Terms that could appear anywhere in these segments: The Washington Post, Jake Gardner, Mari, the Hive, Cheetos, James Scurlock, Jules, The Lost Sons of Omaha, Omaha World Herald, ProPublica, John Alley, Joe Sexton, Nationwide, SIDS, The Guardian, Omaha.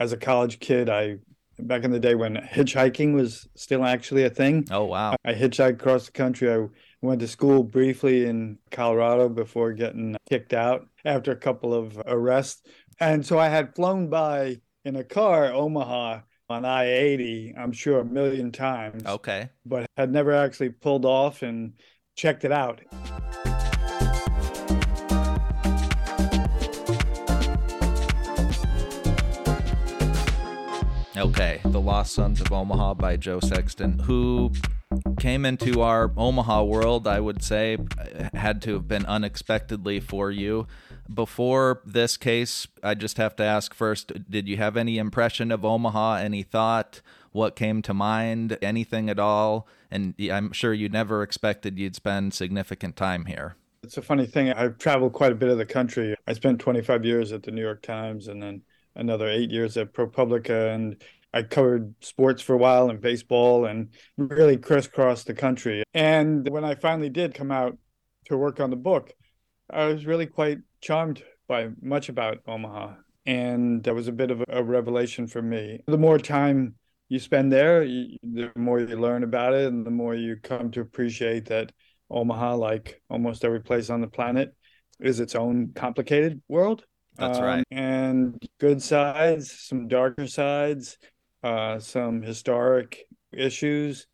as a college kid, back in the day when hitchhiking was still actually a thing. Oh, wow. I hitchhiked across the country. I went to school briefly in Colorado before getting kicked out after a couple of arrests. And so I had flown by in a car, Omaha, on I-80, I'm sure a million times. Okay. But had never actually pulled off and checked it out. Okay, The Lost Sons of Omaha by Joe Sexton, who came into our Omaha world, I would say, had to have been unexpectedly for you. Before this case, I just have to ask first, did you have any impression of Omaha, any thought, what came to mind, anything at all? And I'm sure you never expected you'd spend significant time here. It's a funny thing. I've traveled quite a bit of the country. I spent 25 years at the New York Times and then another 8 years at ProPublica, and I covered sports for a while and baseball and really crisscrossed the country. And when I finally did come out to work on the book, I was really quite charmed by much about Omaha. And that was a bit of a revelation for me. The more time you spend there, the more you learn about it and the more you come to appreciate that Omaha, like almost every place on the planet, is its own complicated world. That's right. And good sides, some darker sides, some historic issues.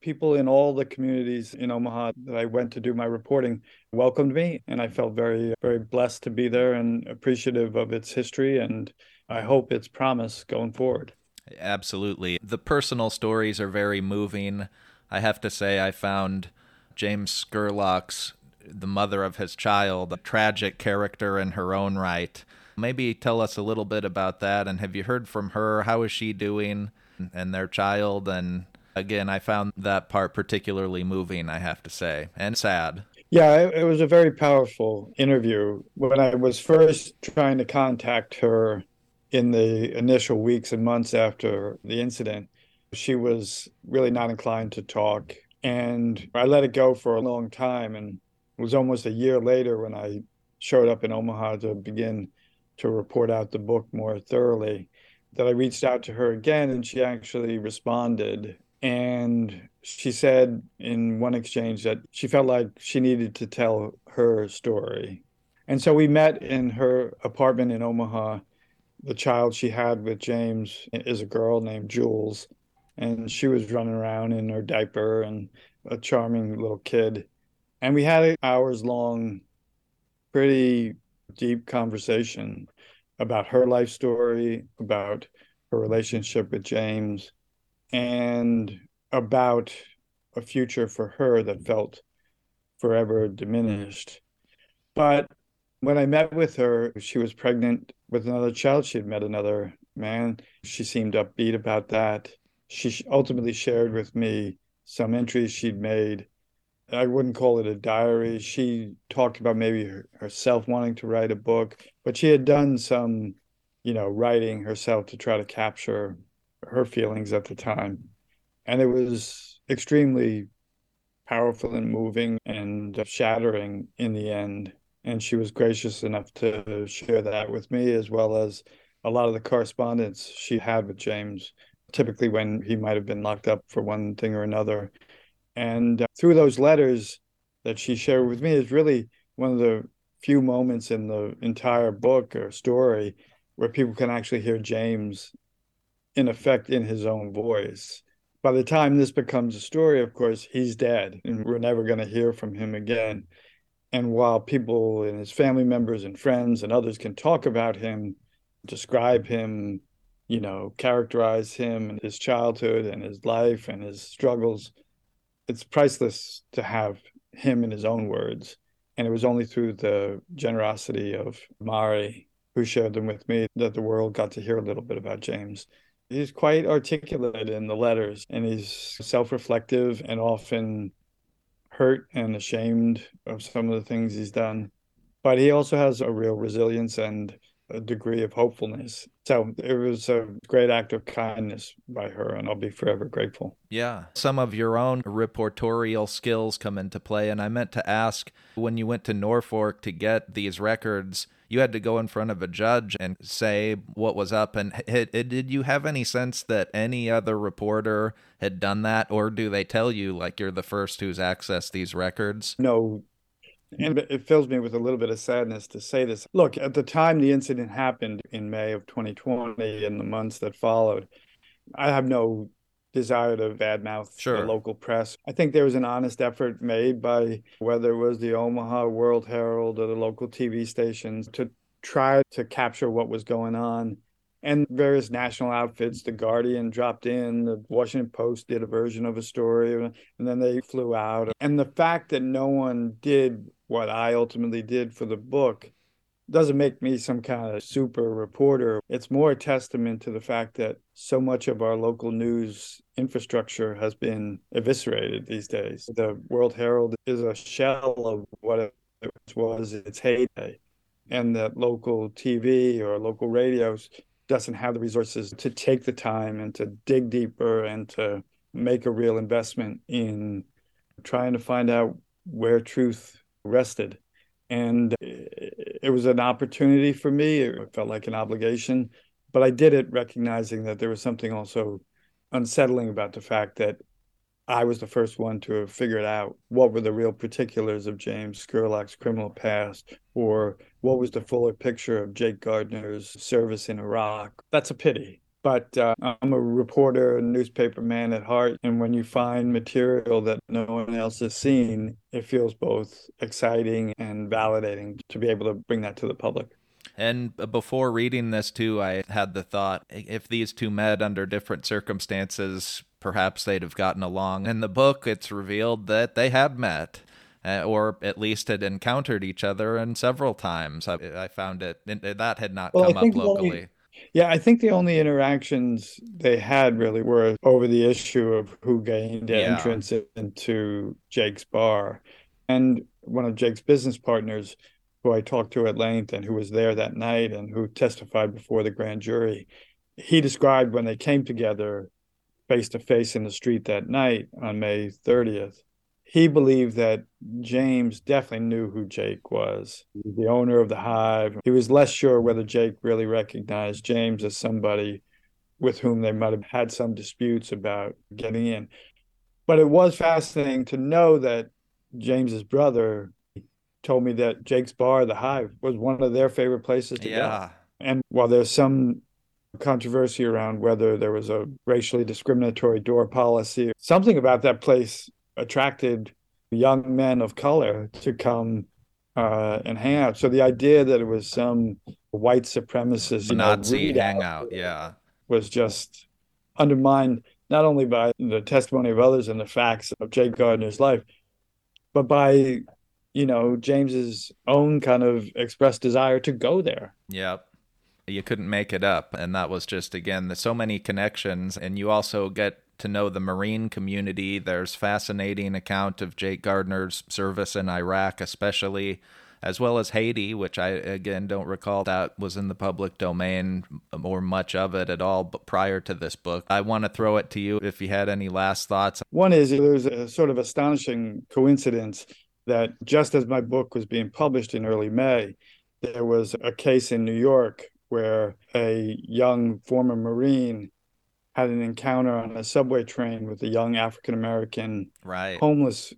People in all the communities in Omaha that I went to do my reporting welcomed me, and I felt very, very blessed to be there and appreciative of its history, and I hope its promise going forward. Absolutely. The personal stories are very moving. I have to say I found James Scurlock's, the mother of his child, a tragic character in her own right. Maybe tell us a little bit about that. And have you heard from her? How is she doing and their child? And again, I found that part particularly moving, I have to say, and sad. Yeah, it was a very powerful interview. When I was first trying to contact her in the initial weeks and months after the incident, she was really not inclined to talk. And I let it go for a long time. And it was almost a year later when I showed up in Omaha to begin to report out the book more thoroughly that I reached out to her again, and she actually responded. And she said in one exchange that she felt like she needed to tell her story. And so we met in her apartment in Omaha. The child she had with James is a girl named Jules, and she was running around in her diaper and a charming little kid. And we had an hours-long, pretty deep conversation about her life story, about her relationship with James, and about a future for her that felt forever diminished. But when I met with her, she was pregnant with another child. She had met another man. She seemed upbeat about that. She ultimately shared with me some entries she'd made. I wouldn't call it a diary. She talked about maybe herself wanting to write a book, but she had done some, writing herself to try to capture her feelings at the time. And it was extremely powerful and moving and shattering in the end. And she was gracious enough to share that with me, as well as a lot of the correspondence she had with James, typically when he might have been locked up for one thing or another. And through those letters that she shared with me is really one of the few moments in the entire book or story where people can actually hear James, in effect, in his own voice. By the time this becomes a story, of course, he's dead, and we're never going to hear from him again. And while people and his family members and friends and others can talk about him, describe him, characterize him and his childhood and his life and his struggles, it's priceless to have him in his own words. And it was only through the generosity of Mari, who shared them with me, that the world got to hear a little bit about James. He's quite articulate in the letters, and he's self-reflective and often hurt and ashamed of some of the things he's done. But he also has a real resilience and a degree of hopefulness. So it was a great act of kindness by her, and I'll be forever grateful. Yeah. Some of your own reportorial skills come into play, and I meant to ask, when you went to Norfolk to get these records, you had to go in front of a judge and say what was up. And did you have any sense that any other reporter had done that? Or do they tell you, like, you're the first who's accessed these records? No. And it fills me with a little bit of sadness to say this. Look, at the time the incident happened in May of 2020 and the months that followed, I have no desire to badmouth the local press. I think there was an honest effort made by, whether it was the Omaha World Herald or the local TV stations, to try to capture what was going on. And various national outfits, The Guardian dropped in, The Washington Post did a version of a story, and then they flew out. And the fact that no one did what I ultimately did for the book doesn't make me some kind of super reporter. It's more a testament to the fact that so much of our local news infrastructure has been eviscerated these days. The World Herald is a shell of what it was its heyday, and that local TV or local radios doesn't have the resources to take the time and to dig deeper and to make a real investment in trying to find out where truth rested. And it was an opportunity for me. It felt like an obligation, but I did it recognizing that there was something also unsettling about the fact that I was the first one to have figured out what were the real particulars of James Scurlock's criminal past, or what was the fuller picture of Jake Gardner's service in Iraq. That's a pity. But I'm a reporter, a newspaper man at heart, and when you find material that no one else has seen, it feels both exciting and validating to be able to bring that to the public. And before reading this, too, I had the thought, if these two met under different circumstances, perhaps they'd have gotten along. In the book, it's revealed that they had met, or at least had encountered each other, and several times. I found it, that had not come up locally. I think the only interactions they had really were over the issue of who gained entrance into Jake's bar. And one of Jake's business partners, who I talked to at length and who was there that night and who testified before the grand jury, he described when they came together face to face in the street that night on May 30th. He believed that James definitely knew who Jake was. He was the owner of the Hive. He was less sure whether Jake really recognized James as somebody with whom they might have had some disputes about getting in. But it was fascinating to know that James's brother told me that Jake's bar, the Hive, was one of their favorite places to go. And while there's some controversy around whether there was a racially discriminatory door policy, something about that place attracted young men of color to come and hang out. So the idea that it was some white supremacist Nazi hangout was just undermined not only by the testimony of others and the facts of Jake Gardner's life, but by, you know, James's own kind of expressed desire to go there. Yep. You couldn't make it up. And that was just, again, there's so many connections. And you also get to know the Marine community. There's fascinating account of Jake Gardner's service in Iraq, especially, as well as Haiti, which I, again, don't recall that was in the public domain or much of it at all but prior to this book. I want to throw it to you if you had any last thoughts. One is, there was a sort of astonishing coincidence that just as my book was being published in early May, there was a case in New York where a young former Marine had an encounter on a subway train with a young African-American homeless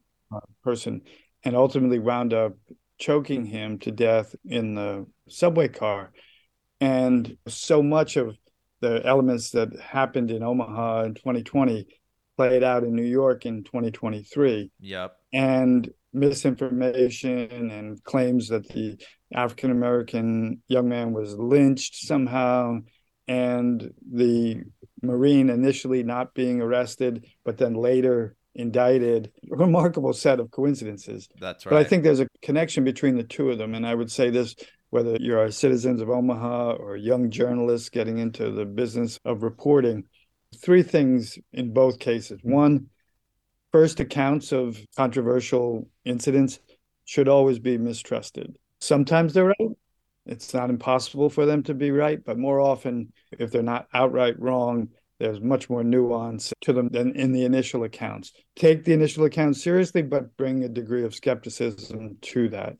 person, and ultimately wound up choking him to death in the subway car. And so much of the elements that happened in Omaha in 2020 played out in New York in 2023. And misinformation and claims that the African-American young man was lynched somehow, and the Marine initially not being arrested, but then later indicted. A remarkable set of coincidences. That's right. But I think there's a connection between the two of them. And I would say this, whether you're citizens of Omaha or young journalists getting into the business of reporting, three things in both cases. One, first accounts of controversial incidents should always be mistrusted. Sometimes they're right. It's not impossible for them to be right, but more often, if they're not outright wrong, there's much more nuance to them than in the initial accounts. Take the initial accounts seriously, but bring a degree of skepticism to that.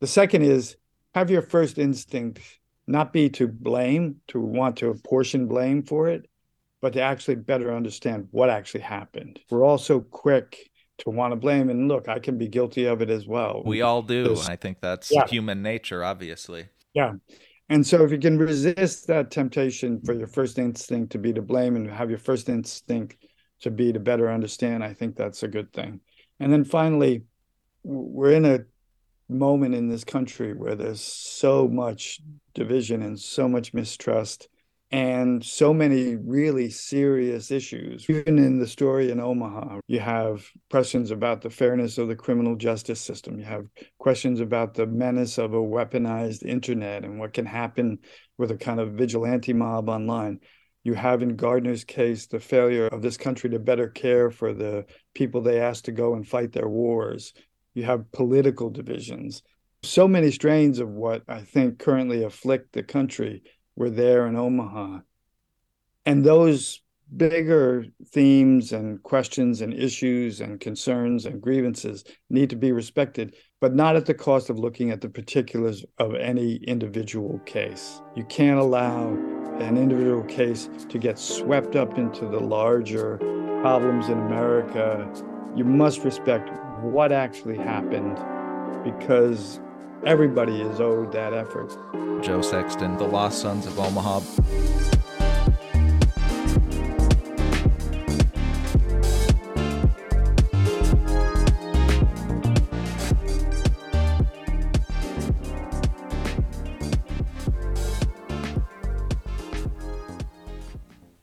The second is have your first instinct not be to blame, to want to apportion blame for it, but to actually better understand what actually happened. We're all so quick to want to blame, and look, I can be guilty of it as well. We all do. I think that's human nature, obviously. Yeah. And so if you can resist that temptation for your first instinct to be to blame and have your first instinct to be to better understand, I think that's a good thing. And then finally, we're in a moment in this country where there's so much division and so much mistrust and so many really serious issues. Even in the story in Omaha, you have questions about the fairness of the criminal justice system. You have questions about the menace of a weaponized internet and what can happen with a kind of vigilante mob online. You have, in Gardner's case, the failure of this country to better care for the people they asked to go and fight their wars. You have political divisions. So many strains of what I think currently afflict the country were there in Omaha. And those bigger themes and questions and issues and concerns and grievances need to be respected, but not at the cost of looking at the particulars of any individual case. You can't allow an individual case to get swept up into the larger problems in America. You must respect what actually happened, because everybody is owed that effort. Joe Sexton, The Lost Sons of Omaha.